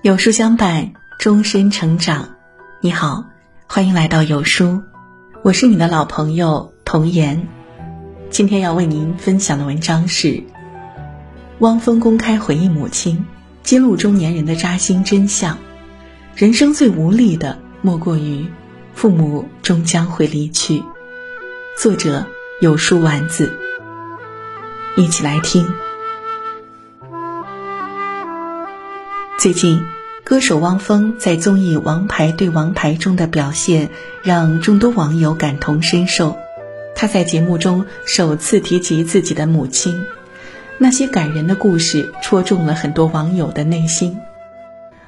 有书相伴，终身成长。你好，欢迎来到有书，我是你的老朋友童言。今天要为您分享的文章是汪峰公开回忆母亲，揭露中年人的扎心真相。人生最无力的莫过于父母终将会离去。作者有书丸子，一起来听。最近，歌手汪峰在综艺《王牌对王牌》中的表现让众多网友感同身受。他在节目中首次提及自己的母亲，那些感人的故事戳中了很多网友的内心。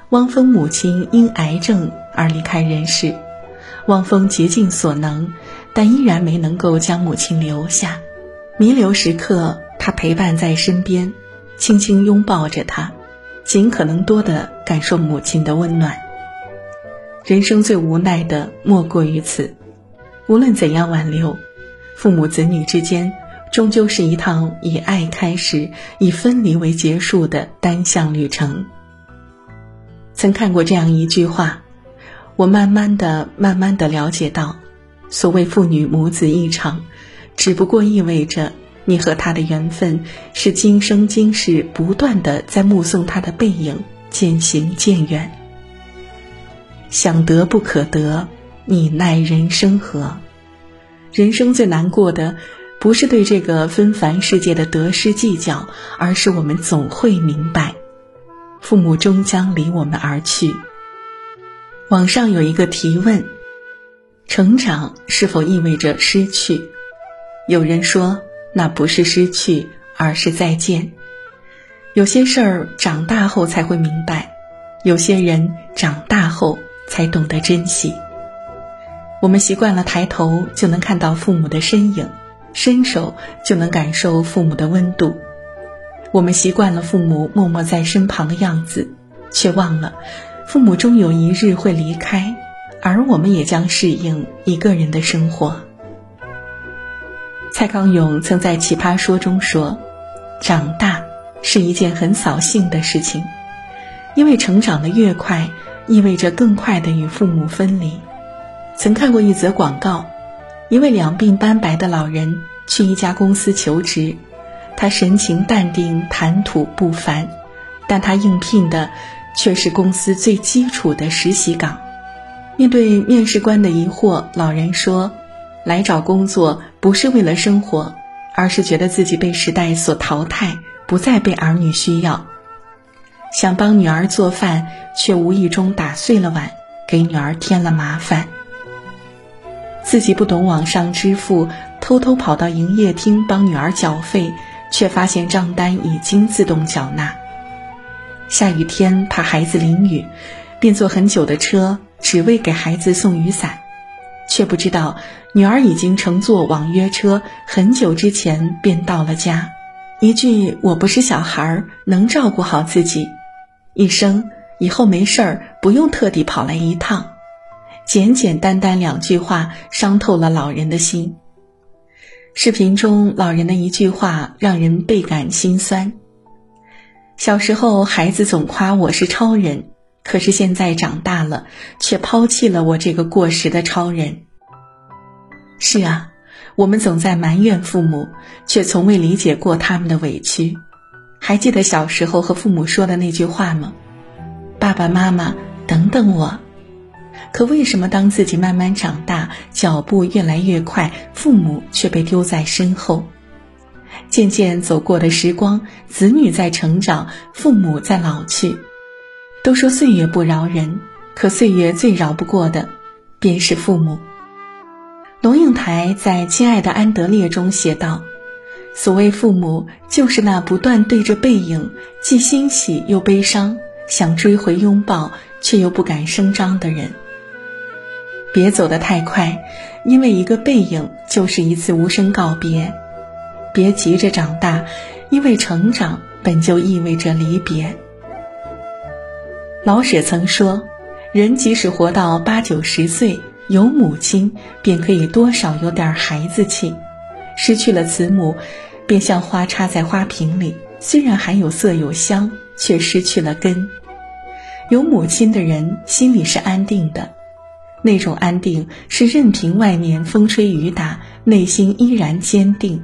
汪峰母亲因癌症而离开人世，汪峰竭尽所能，但依然没能够将母亲留下。弥留时刻，他陪伴在身边，轻轻拥抱着她，尽可能多地感受母亲的温暖。人生最无奈的莫过于此，无论怎样挽留，父母子女之间终究是一趟以爱开始，以分离为结束的单向旅程。曾看过这样一句话，我慢慢地了解到，所谓父女母子一场，只不过意味着你和他的缘分是今生今世不断地在目送他的背影渐行渐远。想得不可得，你奈人生何？人生最难过的不是对这个纷繁世界的得失计较，而是我们总会明白，父母终将离我们而去。网上有一个提问，成长是否意味着失去？有人说，那不是失去，而是再见。有些事儿长大后才会明白，有些人长大后才懂得珍惜。我们习惯了抬头就能看到父母的身影，伸手就能感受父母的温度。我们习惯了父母默默在身旁的样子，却忘了父母终有一日会离开，而我们也将适应一个人的生活。蔡康永曾在《奇葩说》中说，长大是一件很扫兴的事情，因为成长的越快，意味着更快的与父母分离。曾看过一则广告，一位两鬓斑白的老人去一家公司求职，他神情淡定，谈吐不凡，但他应聘的却是公司最基础的实习岗。面对面试官的疑惑，老人说，来找工作不是为了生活，而是觉得自己被时代所淘汰，不再被儿女需要。想帮女儿做饭，却无意中打碎了碗，给女儿添了麻烦。自己不懂网上支付，偷偷跑到营业厅帮女儿缴费，却发现账单已经自动缴纳。下雨天怕孩子淋雨，便坐很久的车，只为给孩子送雨伞。却不知道女儿已经乘坐网约车，很久之前便到了家。一句我不是小孩，能照顾好自己，一声以后没事儿，不用特地跑来一趟，简简单单两句话伤透了老人的心。视频中老人的一句话让人倍感心酸，小时候孩子总夸我是超人，可是现在长大了，却抛弃了我这个过时的超人。是啊，我们总在埋怨父母，却从未理解过他们的委屈。还记得小时候和父母说的那句话吗？爸爸妈妈，等等我。可为什么当自己慢慢长大，脚步越来越快，父母却被丢在身后？渐渐走过的时光，子女在成长，父母在老去。都说岁月不饶人，可岁月最饶不过的便是父母。龙应台在《亲爱的安德烈》中写道，所谓父母，就是那不断对着背影既欣喜又悲伤，想追回拥抱却又不敢声张的人。别走得太快，因为一个背影就是一次无声告别。别急着长大，因为成长本就意味着离别。老舍曾说，人即使活到80-90岁，有母亲便可以多少有点孩子气，失去了慈母，便像花插在花瓶里，虽然还有色有香，却失去了根。有母亲的人心里是安定的，那种安定是任凭外面风吹雨打，内心依然坚定。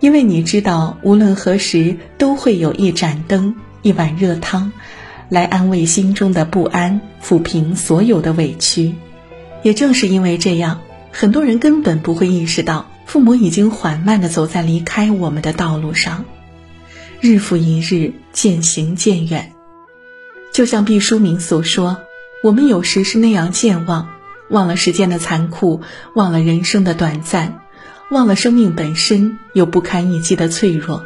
因为你知道，无论何时都会有一盏灯，一碗热汤，来安慰心中的不安，抚平所有的委屈。也正是因为这样，很多人根本不会意识到，父母已经缓慢地走在离开我们的道路上，日复一日，渐行渐远。就像毕淑敏所说，我们有时是那样健忘，忘了时间的残酷，忘了人生的短暂，忘了生命本身有不堪一击的脆弱。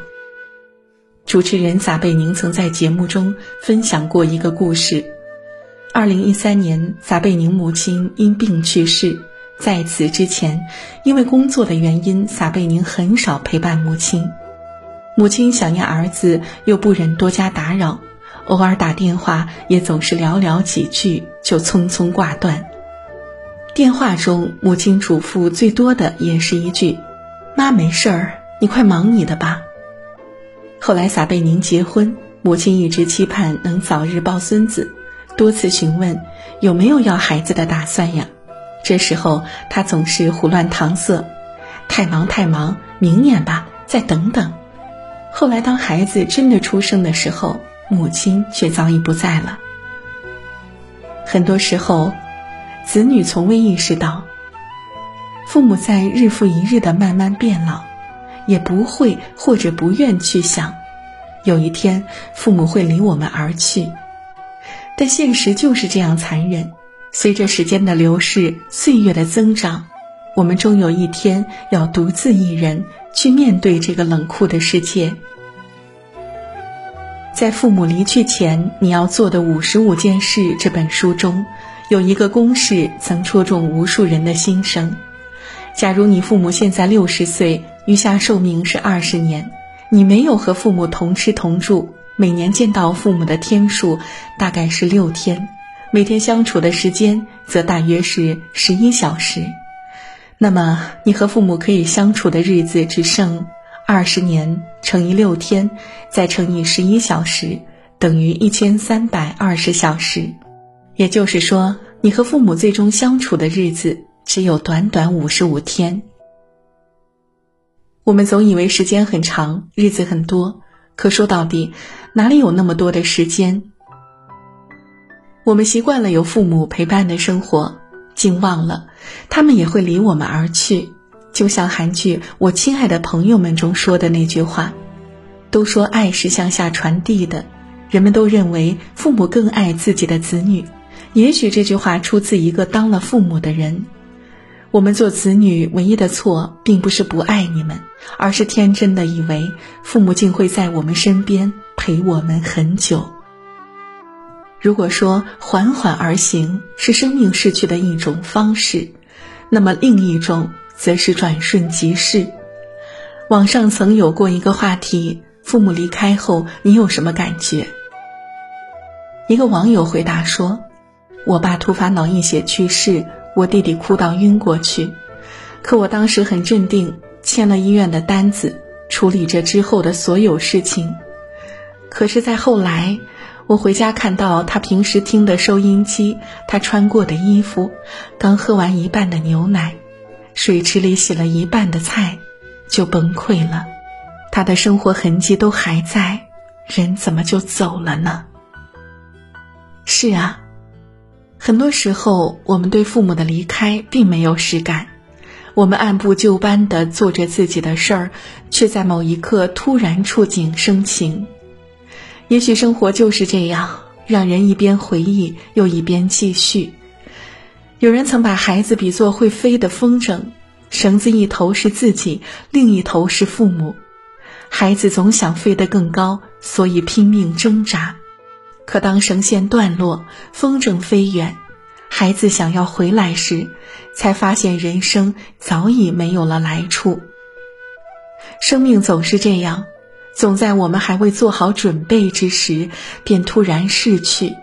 主持人撒贝宁曾在节目中分享过一个故事。2013年，撒贝宁母亲因病去世。在此之前，因为工作的原因，撒贝宁很少陪伴母亲。母亲想念儿子，又不忍多加打扰，偶尔打电话也总是寥寥几句就匆匆挂断。电话中，母亲嘱咐最多的也是一句：“妈没事儿，你快忙你的吧。”后来撒贝宁结婚，母亲一直期盼能早日抱孙子，多次询问有没有要孩子的打算呀。这时候她总是胡乱搪塞：“太忙，明年吧，再等等。”后来当孩子真的出生的时候，母亲却早已不在了。很多时候，子女从未意识到，父母在日复一日的慢慢变老，也不会或者不愿去想，有一天父母会离我们而去。但现实就是这样残忍，随着时间的流逝，岁月的增长，我们终有一天要独自一人去面对这个冷酷的世界。在《父母离去前你要做的55件事》这本书中，有一个公式曾戳中无数人的心声。假如你父母现在60岁，余下寿命是20年，你没有和父母同吃同住，每年见到父母的天数大概是6天，每天相处的时间则大约是11小时，那么你和父母可以相处的日子只剩20年乘以6天，再乘以11小时，等于1320小时。也就是说，你和父母最终相处的日子只有短短55天。我们总以为时间很长，日子很多，可说到底，哪里有那么多的时间？我们习惯了有父母陪伴的生活，竟忘了他们也会离我们而去。就像韩剧《我亲爱的朋友们》中说的那句话：“都说爱是向下传递的，人们都认为父母更爱自己的子女。”也许这句话出自一个当了父母的人。我们做子女唯一的错，并不是不爱你们，而是天真的以为父母竟会在我们身边陪我们很久。如果说缓缓而行是生命逝去的一种方式，那么另一种则是转瞬即逝。网上曾有过一个话题：父母离开后你有什么感觉？一个网友回答说：“我爸突发脑溢血去世，我弟弟哭到晕过去，可我当时很镇定，签了医院的单子，处理着之后的所有事情。可是再后来，我回家看到他平时听的收音机，他穿过的衣服，刚喝完一半的牛奶，水池里洗了一半的菜，就崩溃了。他的生活痕迹都还在，人怎么就走了呢？”是啊，很多时候我们对父母的离开并没有实感，我们按部就班地做着自己的事儿，却在某一刻突然触景生情。也许生活就是这样，让人一边回忆又一边继续。有人曾把孩子比作会飞的风筝，绳子一头是自己，另一头是父母。孩子总想飞得更高，所以拼命挣扎。可当绳线断落，风筝飞远，孩子想要回来时，才发现人生早已没有了来处。生命总是这样，总在我们还未做好准备之时，便突然逝去。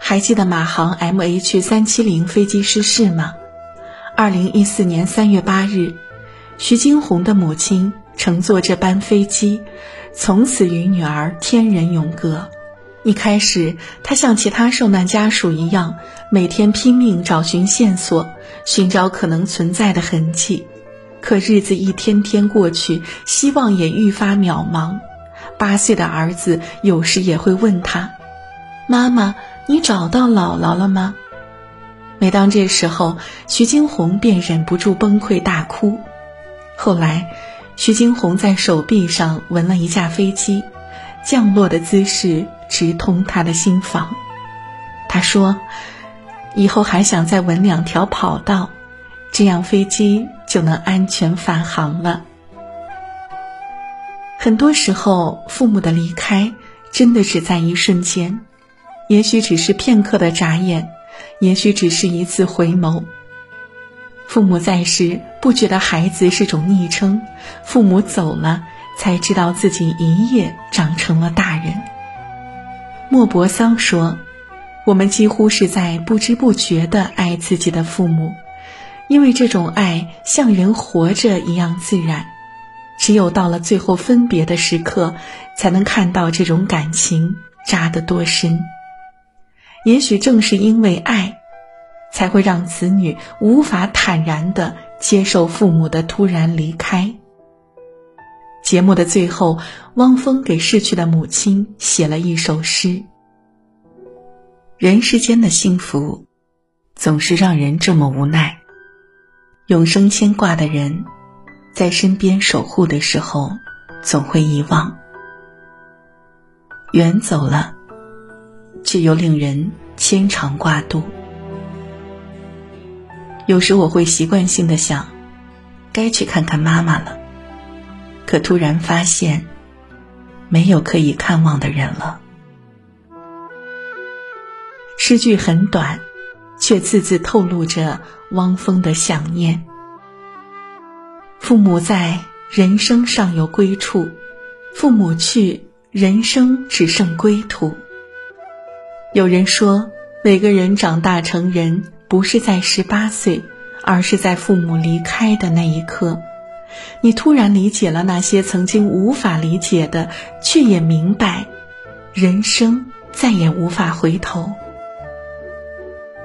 还记得马航 MH370 飞机失事吗？2014年3月8日，徐金红的母亲乘坐这班飞机，从此与女儿天人永隔。一开始，他像其他受难家属一样，每天拼命找寻线索，寻找可能存在的痕迹。可日子一天天过去，希望也愈发渺茫。8岁的儿子有时也会问他：“妈妈，你找到姥姥了吗？”每当这时候，徐金红便忍不住崩溃大哭。后来，徐金红在手臂上纹了一架飞机，降落的姿势直通他的心房。他说：“以后还想再纹2条跑道，这样飞机就能安全返航了。”很多时候，父母的离开真的只在一瞬间，也许只是片刻的眨眼，也许只是一次回眸。父母在时不觉得孩子是种昵称，父母走了才知道自己一夜长成了大人。莫泊桑说：“我们几乎是在不知不觉地爱自己的父母，因为这种爱像人活着一样自然，只有到了最后分别的时刻，才能看到这种感情扎得多深。”也许正是因为爱，才会让子女无法坦然地接受父母的突然离开。节目的最后，汪峰给逝去的母亲写了一首诗：“人世间的幸福，总是让人这么无奈。永生牵挂的人，在身边守护的时候，总会遗忘。远走了，却又令人牵肠挂肚。有时我会习惯性的想，该去看看妈妈了，可突然发现，没有可以看望的人了。”诗句很短，却字字透露着汪峰的想念。父母在，人生尚有归处；父母去，人生只剩归途。有人说，每个人长大成人，不是在18岁，而是在父母离开的那一刻，你突然理解了那些曾经无法理解的，却也明白，人生再也无法回头。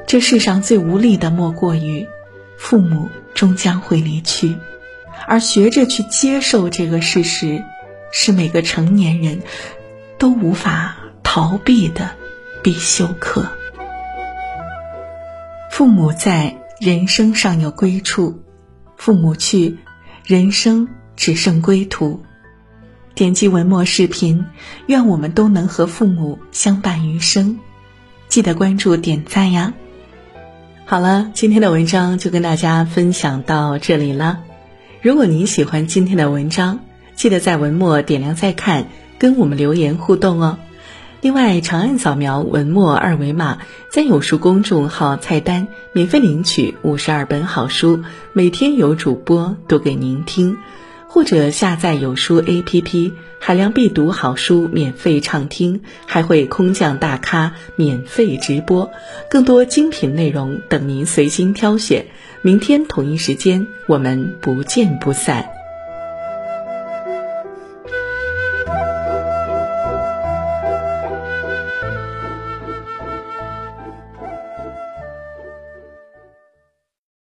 这世上最无力的莫过于，父母终将会离去，而学着去接受这个事实，是每个成年人都无法逃避的必修课。父母在，人生尚有归处；父母去，人生只剩归途。点击文末视频，愿我们都能和父母相伴余生。记得关注点赞呀！好了，今天的文章就跟大家分享到这里了。如果您喜欢今天的文章，记得在文末点亮再看，跟我们留言互动哦。另外，长按扫描文末二维码，在有书公众号菜单免费领取52本好书，每天有主播读给您听，或者下载有书 APP， 海量必读好书免费畅听，还会空降大咖免费直播，更多精品内容等您随心挑选。明天同一时间，我们不见不散。